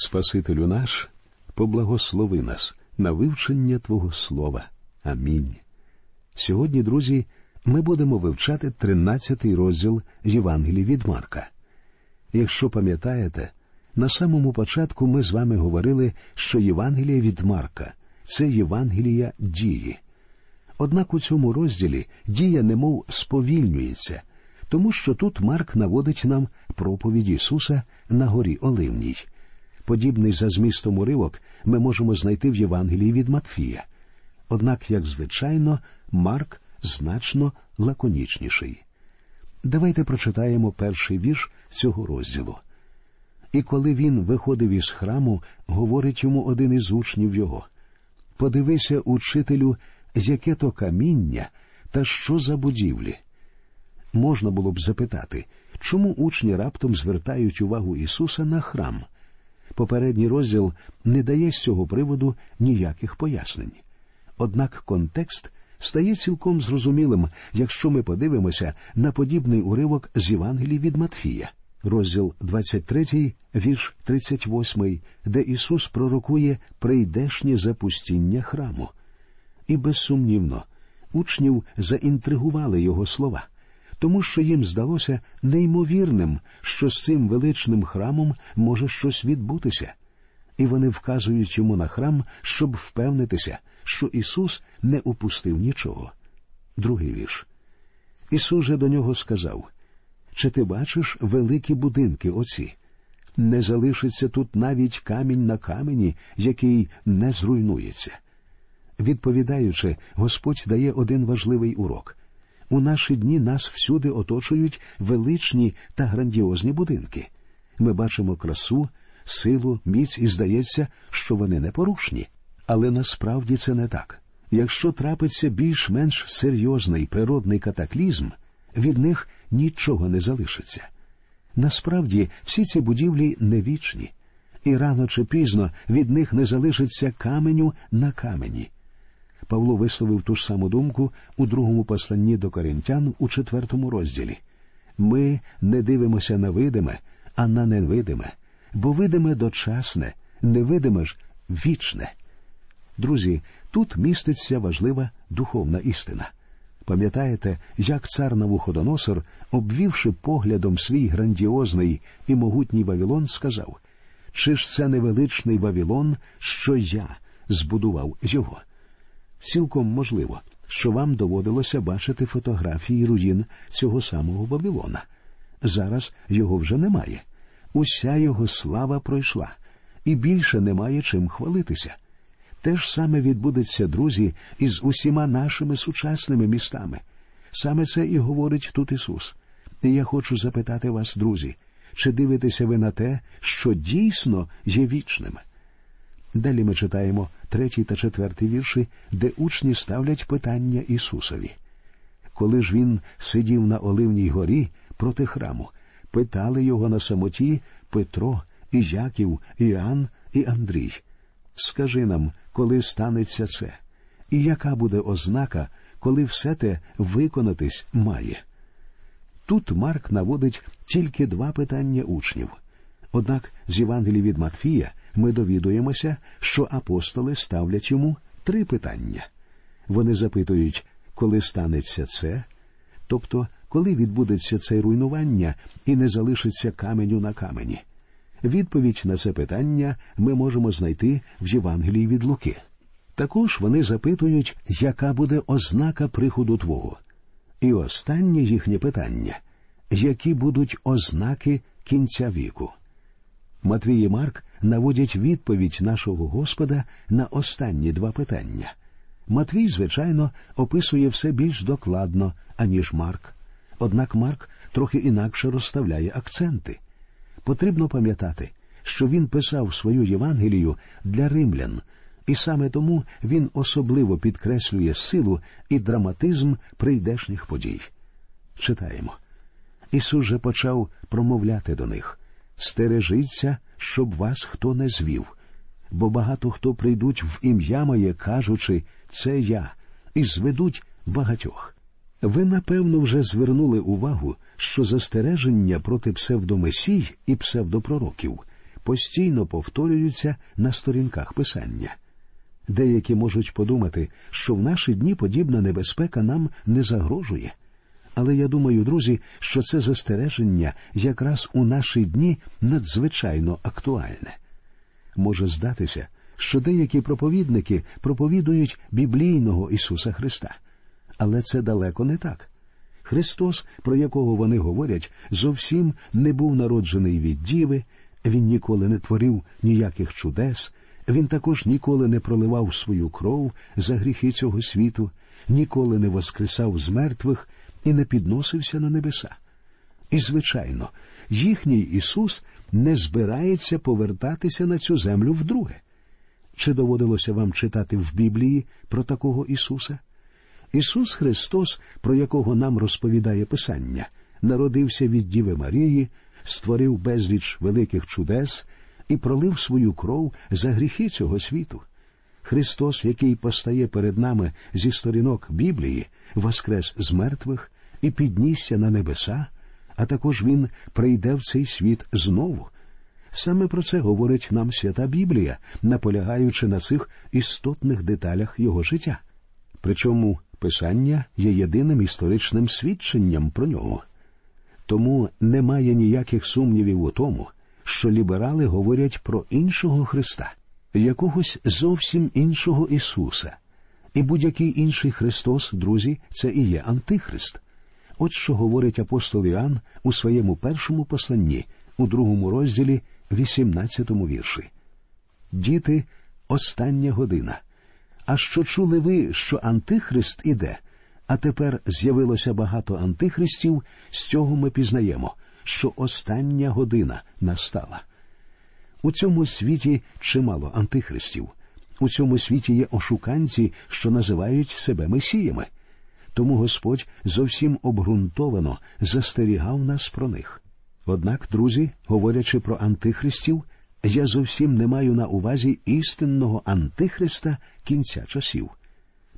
Спасителю наш, поблагослови нас на вивчення Твого Слова. Амінь. Сьогодні, друзі, ми будемо вивчати 13-й розділ Євангелії від Марка. Якщо пам'ятаєте, на самому початку ми з вами говорили, що Євангеліє від Марка – це Євангелія дії. Однак у цьому розділі дія немов сповільнюється, тому що тут Марк наводить нам проповідь Ісуса на горі Оливній. Подібний за змістом уривок ми можемо знайти в Євангелії від Матфія. Однак, як звичайно, Марк значно лаконічніший. Давайте прочитаємо перший вірш цього розділу. «І коли він виходив із храму, говорить йому один із учнів його, «Подивися, учителю, яке то каміння та що за будівлі?» Можна було б запитати, чому учні раптом звертають увагу Ісуса на храм? Попередній розділ не дає з цього приводу ніяких пояснень. Однак контекст стає цілком зрозумілим, якщо ми подивимося на подібний уривок з Євангелії від Матфія, розділ 23, вірш 38, де Ісус пророкує прийдешнє запустіння храму. І безсумнівно, учнів заінтригували його слова, тому що їм здалося неймовірним, що з цим величним храмом може щось відбутися. І вони вказують йому на храм, щоб впевнитися, що Ісус не упустив нічого. Другий вірш. Ісус же до нього сказав, «Чи ти бачиш великі будинки оці? Не залишиться тут навіть камінь на камені, який не зруйнується». Відповідаючи, Господь дає один важливий урок. У наші дні нас всюди оточують величні та грандіозні будинки. Ми бачимо красу, силу, міць і здається, що вони непорушні. Але насправді це не так. Якщо трапиться більш-менш серйозний природний катаклізм, від них нічого не залишиться. Насправді всі ці будівлі не вічні, і рано чи пізно від них не залишиться каменю на камені. Павло висловив ту ж саму думку у другому посланні до Коринтян у 4 розділі. «Ми не дивимося на видиме, а на невидиме, бо видиме дочасне, невидиме ж вічне». Друзі, тут міститься важлива духовна істина. Пам'ятаєте, як цар Навуходоносор, обвівши поглядом свій грандіозний і могутній Вавилон, сказав, «Чи ж це не величний Вавилон, що я збудував його?» Цілком можливо, що вам доводилося бачити фотографії руїн цього самого Вавилона. Зараз його вже немає. Уся його слава пройшла, і більше немає чим хвалитися. Те ж саме відбудеться, друзі, із усіма нашими сучасними містами. Саме це і говорить тут Ісус. І я хочу запитати вас, друзі, чи дивитеся ви на те, що дійсно є вічним? Далі ми читаємо 3-й та 4-й вірші, де учні ставлять питання Ісусові. Коли ж він сидів на Оливній горі проти храму, питали його на самоті Петро, і Яків, Іоанн і Андрій. Скажи нам, коли станеться це? І яка буде ознака, коли все те виконатись має? Тут Марк наводить тільки 2 питання учнів. Однак з Євангелії від Матфія ми довідуємося, що апостоли ставлять йому 3 питання. Вони запитують, коли станеться це? Тобто, коли відбудеться це руйнування і не залишиться каменю на камені? Відповідь на це питання ми можемо знайти в Євангелії від Луки. Також вони запитують, яка буде ознака приходу Твого. І останнє їхнє питання – які будуть ознаки кінця віку? Матвій і Марк наводять відповідь нашого Господа на останні 2 питання. Матвій, звичайно, описує все більш докладно, аніж Марк. Однак Марк трохи інакше розставляє акценти. Потрібно пам'ятати, що він писав свою Євангелію для римлян, і саме тому він особливо підкреслює силу і драматизм прийдешніх подій. Читаємо. Ісус же почав промовляти до них. «Стережіться, щоб вас хто не звів, бо багато хто прийдуть в ім'я моє, кажучи, це я, і зведуть багатьох». Ви, напевно, вже звернули увагу, що застереження проти псевдомесій і псевдопророків постійно повторюються на сторінках Писання. Деякі можуть подумати, що в наші дні подібна небезпека нам не загрожує. Але я думаю, друзі, що це застереження якраз у наші дні надзвичайно актуальне. Може здатися, що деякі проповідники проповідують біблійного Ісуса Христа. Але це далеко не так. Христос, про якого вони говорять, зовсім не був народжений від діви, Він ніколи не творив ніяких чудес, Він також ніколи не проливав свою кров за гріхи цього світу, ніколи не воскресав з мертвих і не підносився на небеса. І, звичайно, їхній Ісус не збирається повертатися на цю землю вдруге. Чи доводилося вам читати в Біблії про такого Ісуса? Ісус Христос, про якого нам розповідає Писання, народився від Діви Марії, створив безліч великих чудес і пролив свою кров за гріхи цього світу. Христос, який постає перед нами зі сторінок Біблії, воскрес з мертвих і піднісся на небеса, а також Він прийде в цей світ знову. Саме про це говорить нам Свята Біблія, наполягаючи на цих істотних деталях Його життя. Причому Писання є єдиним історичним свідченням про Нього. Тому немає ніяких сумнівів у тому, що ліберали говорять про іншого Христа, якогось зовсім іншого Ісуса. І будь-який інший Христос, друзі, це і є Антихрист. От що говорить апостол Іоанн у своєму першому посланні, у 2 розділі, 18 вірші. «Діти, остання година. А що чули ви, що Антихрист іде? А тепер з'явилося багато антихристів, з цього ми пізнаємо, що остання година настала». У цьому світі чимало антихристів. У цьому світі є ошуканці, що називають себе месіями. Тому Господь зовсім обґрунтовано застерігав нас про них. Однак, друзі, говорячи про антихристів, я зовсім не маю на увазі істинного антихриста кінця часів.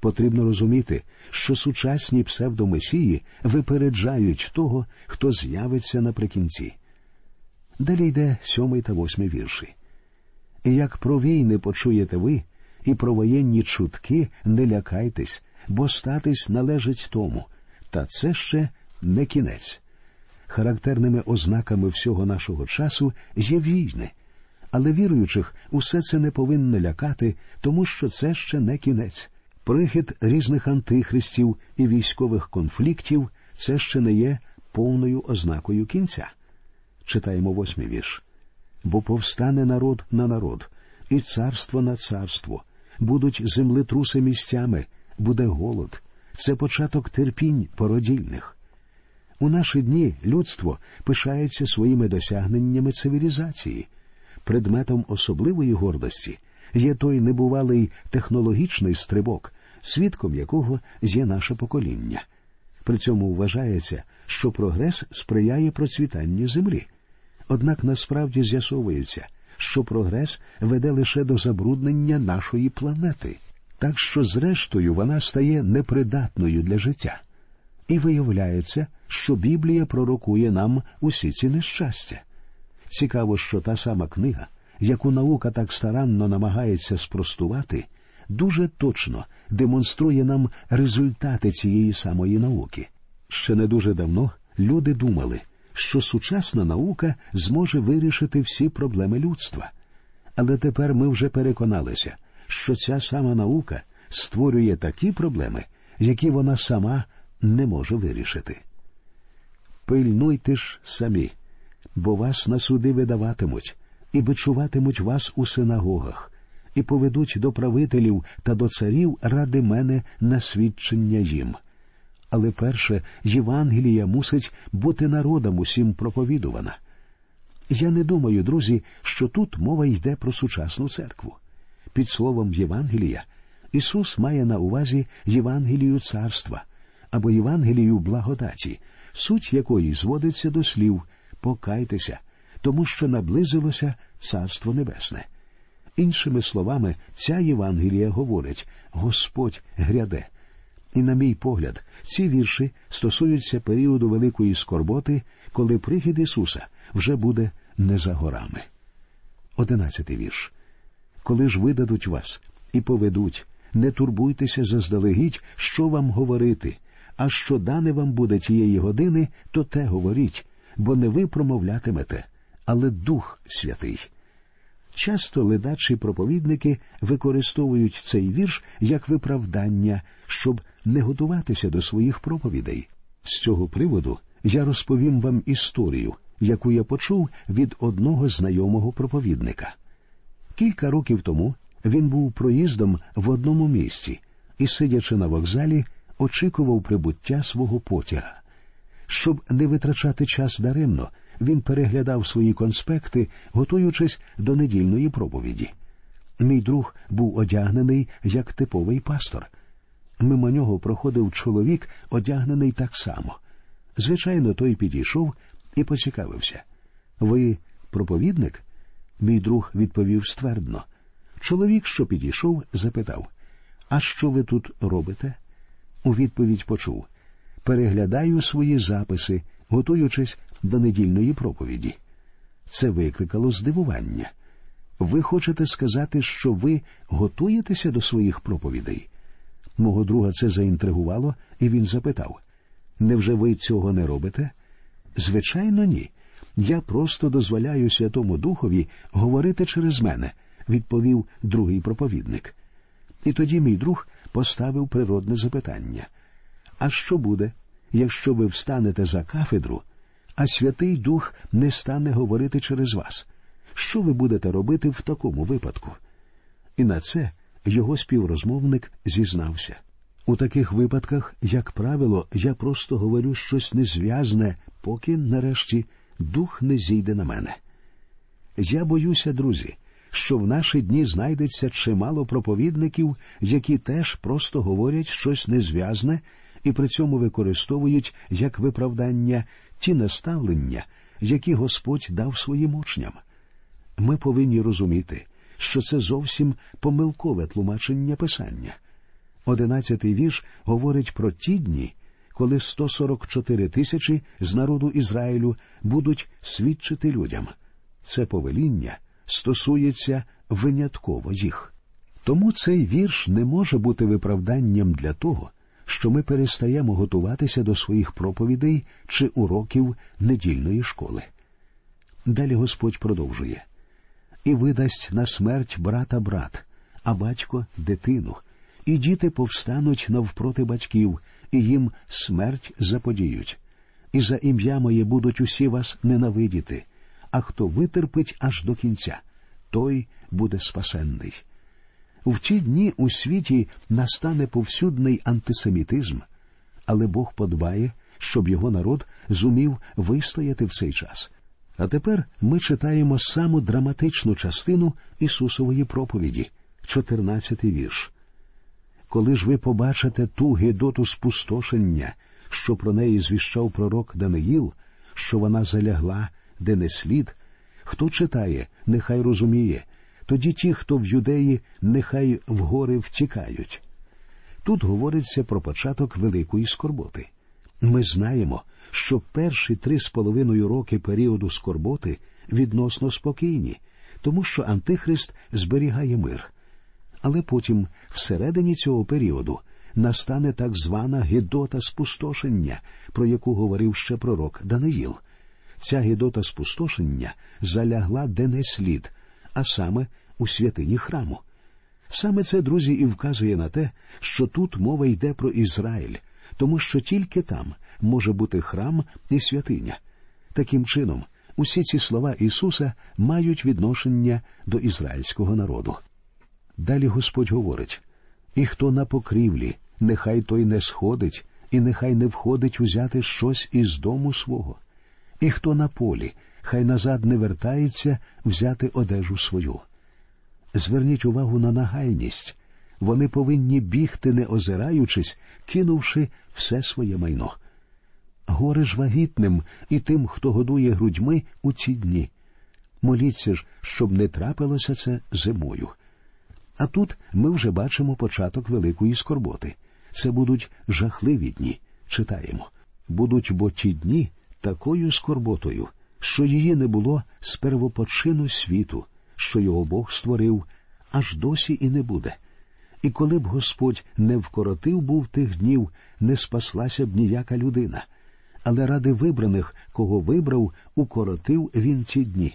Потрібно розуміти, що сучасні псевдомесії випереджають того, хто з'явиться наприкінці. Далі йде 7 та 8 вірші. «І як про війни почуєте ви, і про воєнні чутки не лякайтесь, бо статись належить тому, та це ще не кінець». Характерними ознаками всього нашого часу є війни. Але віруючих усе це не повинно лякати, тому що це ще не кінець. Прихід різних антихристів і військових конфліктів – це ще не є повною ознакою кінця. Читаємо 8 вірш. «Бо повстане народ на народ, і царство на царство, будуть землетруси місцями, буде голод. Це початок терпінь породільних». У наші дні людство пишається своїми досягненнями цивілізації. Предметом особливої гордості є той небувалий технологічний стрибок, свідком якого є наше покоління. При цьому вважається, що прогрес сприяє процвітанню землі. Однак насправді з'ясовується, що прогрес веде лише до забруднення нашої планети, так що зрештою вона стає непридатною для життя. І виявляється, що Біблія пророкує нам усі ці нещастя. Цікаво, що та сама книга, яку наука так старанно намагається спростувати, дуже точно демонструє нам результати цієї самої науки. Ще не дуже давно люди думали, що сучасна наука зможе вирішити всі проблеми людства. Але тепер ми вже переконалися, що ця сама наука створює такі проблеми, які вона сама не може вирішити. «Пильнуйте ж самі, бо вас на суди видаватимуть, і бичуватимуть вас у синагогах, і поведуть до правителів та до царів ради мене на свідчення їм. Але перше, Євангелія мусить бути народам усім проповідувана». Я не думаю, друзі, що тут мова йде про сучасну церкву. Під словом «Євангелія» Ісус має на увазі Євангелію царства або Євангелію благодаті, суть якої зводиться до слів «покайтеся», тому що наблизилося Царство Небесне. Іншими словами, ця Євангелія говорить «Господь гряде». І, на мій погляд, ці вірші стосуються періоду великої скорботи, коли прихід Ісуса вже буде не за горами. 11 вірш. «Коли ж видадуть вас і поведуть, не турбуйтеся заздалегідь, що вам говорити, а що дане вам буде тієї години, то те говоріть, бо не ви промовлятимете, але Дух Святий». Часто ледачі проповідники використовують цей вірш як виправдання, щоб не готуватися до своїх проповідей. З цього приводу я розповім вам історію, яку я почув від одного знайомого проповідника. Кілька років тому він був проїздом в одному місці і, сидячи на вокзалі, очікував прибуття свого потяга. Щоб не витрачати час даремно, він переглядав свої конспекти, готуючись до недільної проповіді. Мій друг був одягнений як типовий пастор. Мимо нього проходив чоловік, одягнений так само. Звичайно, той підійшов і поцікавився. «Ви проповідник?» Мій друг відповів ствердно. Чоловік, що підійшов, запитав: «А що ви тут робите?» У відповідь почув: «Переглядаю свої записи, готуючись до недільної проповіді». Це викликало здивування. «Ви хочете сказати, що ви готуєтеся до своїх проповідей?» Мого друга це заінтригувало, і він запитав: «Невже ви цього не робите?» «Звичайно, ні. Я просто дозволяю Святому Духові говорити через мене», – відповів другий проповідник. І тоді мій друг поставив природне запитання: «А що буде, якщо ви встанете за кафедру, а Святий Дух не стане говорити через вас? Що ви будете робити в такому випадку?» І на це його співрозмовник зізнався: «У таких випадках, як правило, я просто говорю щось незв'язне, поки, нарешті, Дух не зійде на мене». Я боюся, друзі, що в наші дні знайдеться чимало проповідників, які теж просто говорять щось незв'язне і при цьому використовують як виправдання ті наставлення, які Господь дав своїм учням. Ми повинні розуміти, що це зовсім помилкове тлумачення Писання. 11-й вірш говорить про ті дні, коли 144 тисячі з народу Ізраїлю будуть свідчити людям. Це повеління стосується винятково їх. Тому цей вірш не може бути виправданням для того, що ми перестаємо готуватися до своїх проповідей чи уроків недільної школи. Далі Господь продовжує: «І видасть на смерть брата брат, а батько – дитину, і діти повстануть навпроти батьків, і їм смерть заподіють. І за ім'я моє будуть усі вас ненавидіти, а хто витерпить аж до кінця, той буде спасенний». В ті дні у світі настане повсюдний антисемітизм, але Бог подбає, щоб його народ зумів вистояти в цей час. А тепер ми читаємо саму драматичну частину Ісусової проповіді, 14-й вірш. «Коли ж ви побачите ту гидоту спустошення, що про неї звіщав пророк Даниїл, що вона залягла, де не слід, хто читає, нехай розуміє, тоді ті, хто в Юдеї, нехай вгори втікають». Тут говориться про початок великої скорботи. Ми знаємо, що перші 3,5 роки періоду скорботи відносно спокійні, тому що Антихрист зберігає мир. Але потім, всередині цього періоду, настане так звана гидота спустошення, про яку говорив ще пророк Даниїл. Ця гидота спустошення залягла де не слід, а саме у святині храму. Саме це, друзі, і вказує на те, що тут мова йде про Ізраїль, тому що тільки там може бути храм і святиня. Таким чином, усі ці слова Ісуса мають відношення до ізраїльського народу. Далі Господь говорить: «І хто на покрівлі, нехай той не сходить, і нехай не входить узяти щось із дому свого. І хто на полі, хай назад не вертається взяти одежу свою». Зверніть увагу на нагальність. Вони повинні бігти, не озираючись, кинувши все своє майно. Горе ж вагітним і тим, хто годує грудьми у ці дні. Моліться ж, щоб не трапилося це зимою. А тут ми вже бачимо початок великої скорботи. Це будуть жахливі дні. Читаємо: «Будуть бо ті дні такою скорботою, що її не було з первопочину світу, що його Бог створив, аж досі і не буде. І коли б Господь не вкоротив був тих днів, не спаслася б ніяка людина. Але ради вибраних, кого вибрав, укоротив він ці дні.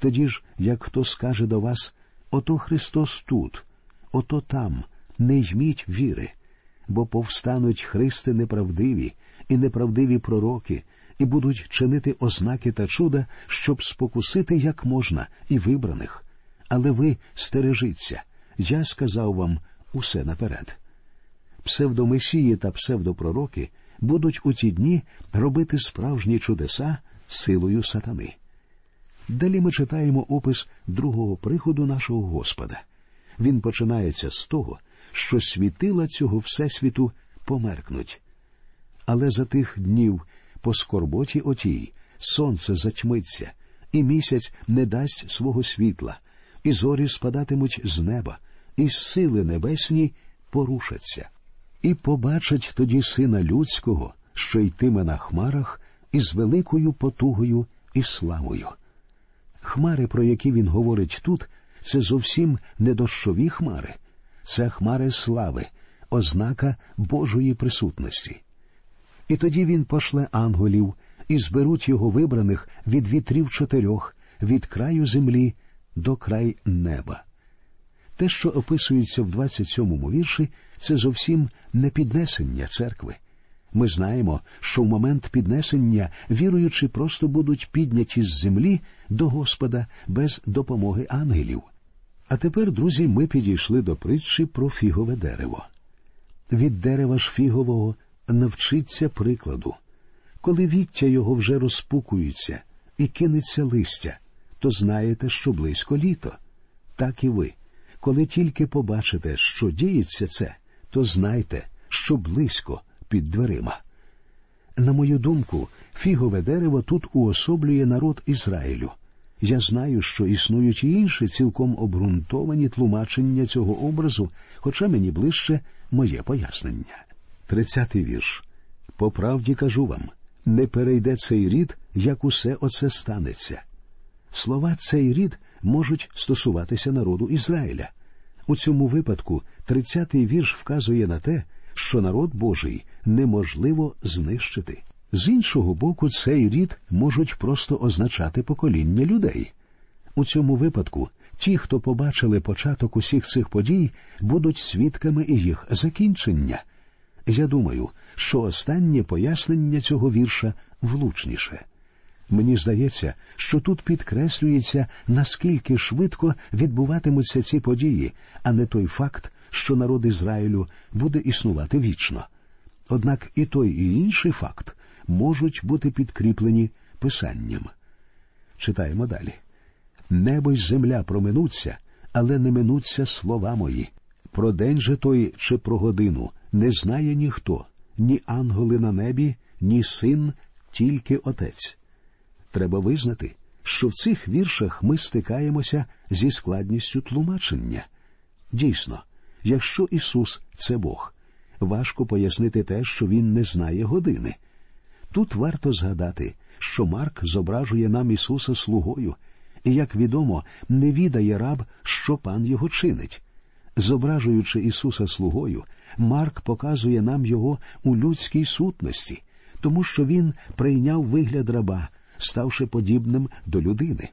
Тоді ж, як хто скаже до вас: «Ото Христос тут, ото там», не йміть віри, бо повстануть христи неправдиві і неправдиві пророки, і будуть чинити ознаки та чуда, щоб спокусити як можна і вибраних. Але ви стережіться, я сказав вам усе наперед. Псевдомесії та псевдопророки будуть у ті дні робити справжні чудеса силою сатани. Далі ми читаємо опис другого приходу нашого Господа. Він починається з того, що світила цього Всесвіту померкнуть. Але за тих днів по скорботі отій сонце затьмиться, і місяць не дасть свого світла, і зорі спадатимуть з неба, і сили небесні порушаться. І побачить тоді Сина Людського, що йтиме на хмарах, із великою потугою і славою. Хмари, про які він говорить тут, це зовсім не дощові хмари. Це хмари слави, ознака Божої присутності. І тоді він пошле ангелів, і зберуть його вибраних від вітрів чотирьох, від краю землі до краю неба. Те, що описується в 27-му вірші, це зовсім не піднесення церкви. Ми знаємо, що в момент піднесення віруючі просто будуть підняті з землі до Господа без допомоги ангелів. А тепер, друзі, ми підійшли до притчі про фігове дерево. Від дерева ж фігового навчиться прикладу. Коли віття його вже розпукується і кинеться листя, то знаєте, що близько літо. Так і ви. Коли тільки побачите, що діється це, то знайте, що близько під дверима. На мою думку, фігове дерево тут уособлює народ Ізраїлю. Я знаю, що існують і інші цілком обґрунтовані тлумачення цього образу, хоча мені ближче моє пояснення. 30-й вірш. «По правді кажу вам, не перейде цей рід, як усе оце станеться». Слова «цей рід» можуть стосуватися народу Ізраїля. У цьому випадку 30-й вірш вказує на те, що народ Божий неможливо знищити. З іншого боку, цей рід можуть просто означати покоління людей. У цьому випадку ті, хто побачили початок усіх цих подій, будуть свідками і їх закінчення. Я думаю, що останнє пояснення цього вірша влучніше. Мені здається, що тут підкреслюється, наскільки швидко відбуватимуться ці події, а не той факт, що народ Ізраїлю буде існувати вічно. Однак і той, і інший факт можуть бути підкріплені писанням. Читаємо далі. «Небо й земля проминуться, але не минуться слова мої. Про день же той чи про годину не знає ніхто, ні ангели на небі, ні син, тільки Отець». Треба визнати, що в цих віршах ми стикаємося зі складністю тлумачення. Дійсно, якщо Ісус – це Бог, важко пояснити те, що Він не знає години. Тут варто згадати, що Марк зображує нам Ісуса слугою, і, як відомо, не відає раб, що Пан його чинить. Зображуючи Ісуса слугою, Марк показує нам його у людській сутності, тому що він прийняв вигляд раба, ставши подібним до людини.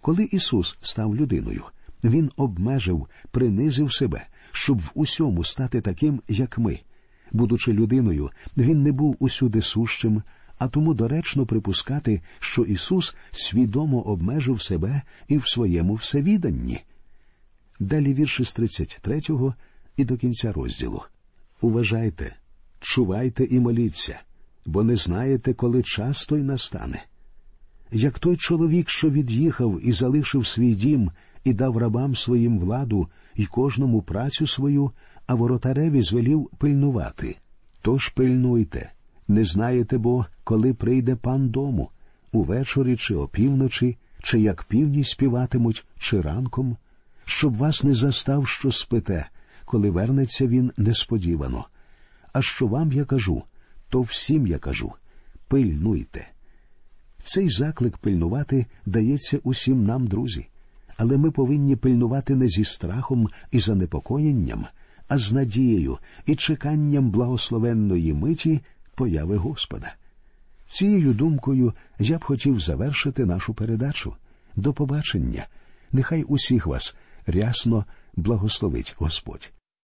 Коли Ісус став людиною, Він обмежив, принизив себе, щоб в усьому стати таким, як ми. Будучи людиною, Він не був усюди сущим, а тому доречно припускати, що Ісус свідомо обмежив себе і в своєму всевіданні. Далі вірші з 33 і до кінця розділу. «Уважайте, чувайте і моліться, бо не знаєте, коли час той настане. Як той чоловік, що від'їхав і залишив свій дім, і дав рабам своїм владу, і кожному працю свою, а воротареві звелів пильнувати. Тож пильнуйте, не знаєте бо, коли прийде пан дому, увечері чи опівночі, чи як півні співатимуть, чи ранком, щоб вас не застав, що спите, коли вернеться він несподівано. А що вам я кажу, то всім я кажу, пильнуйте». Цей заклик пильнувати дається усім нам, друзі. але ми повинні пильнувати не зі страхом і занепокоєнням, а з надією і чеканням благословенної миті появи Господа. Цією думкою я б хотів завершити нашу передачу. До побачення. Нехай усіх вас рясно благословить Господь.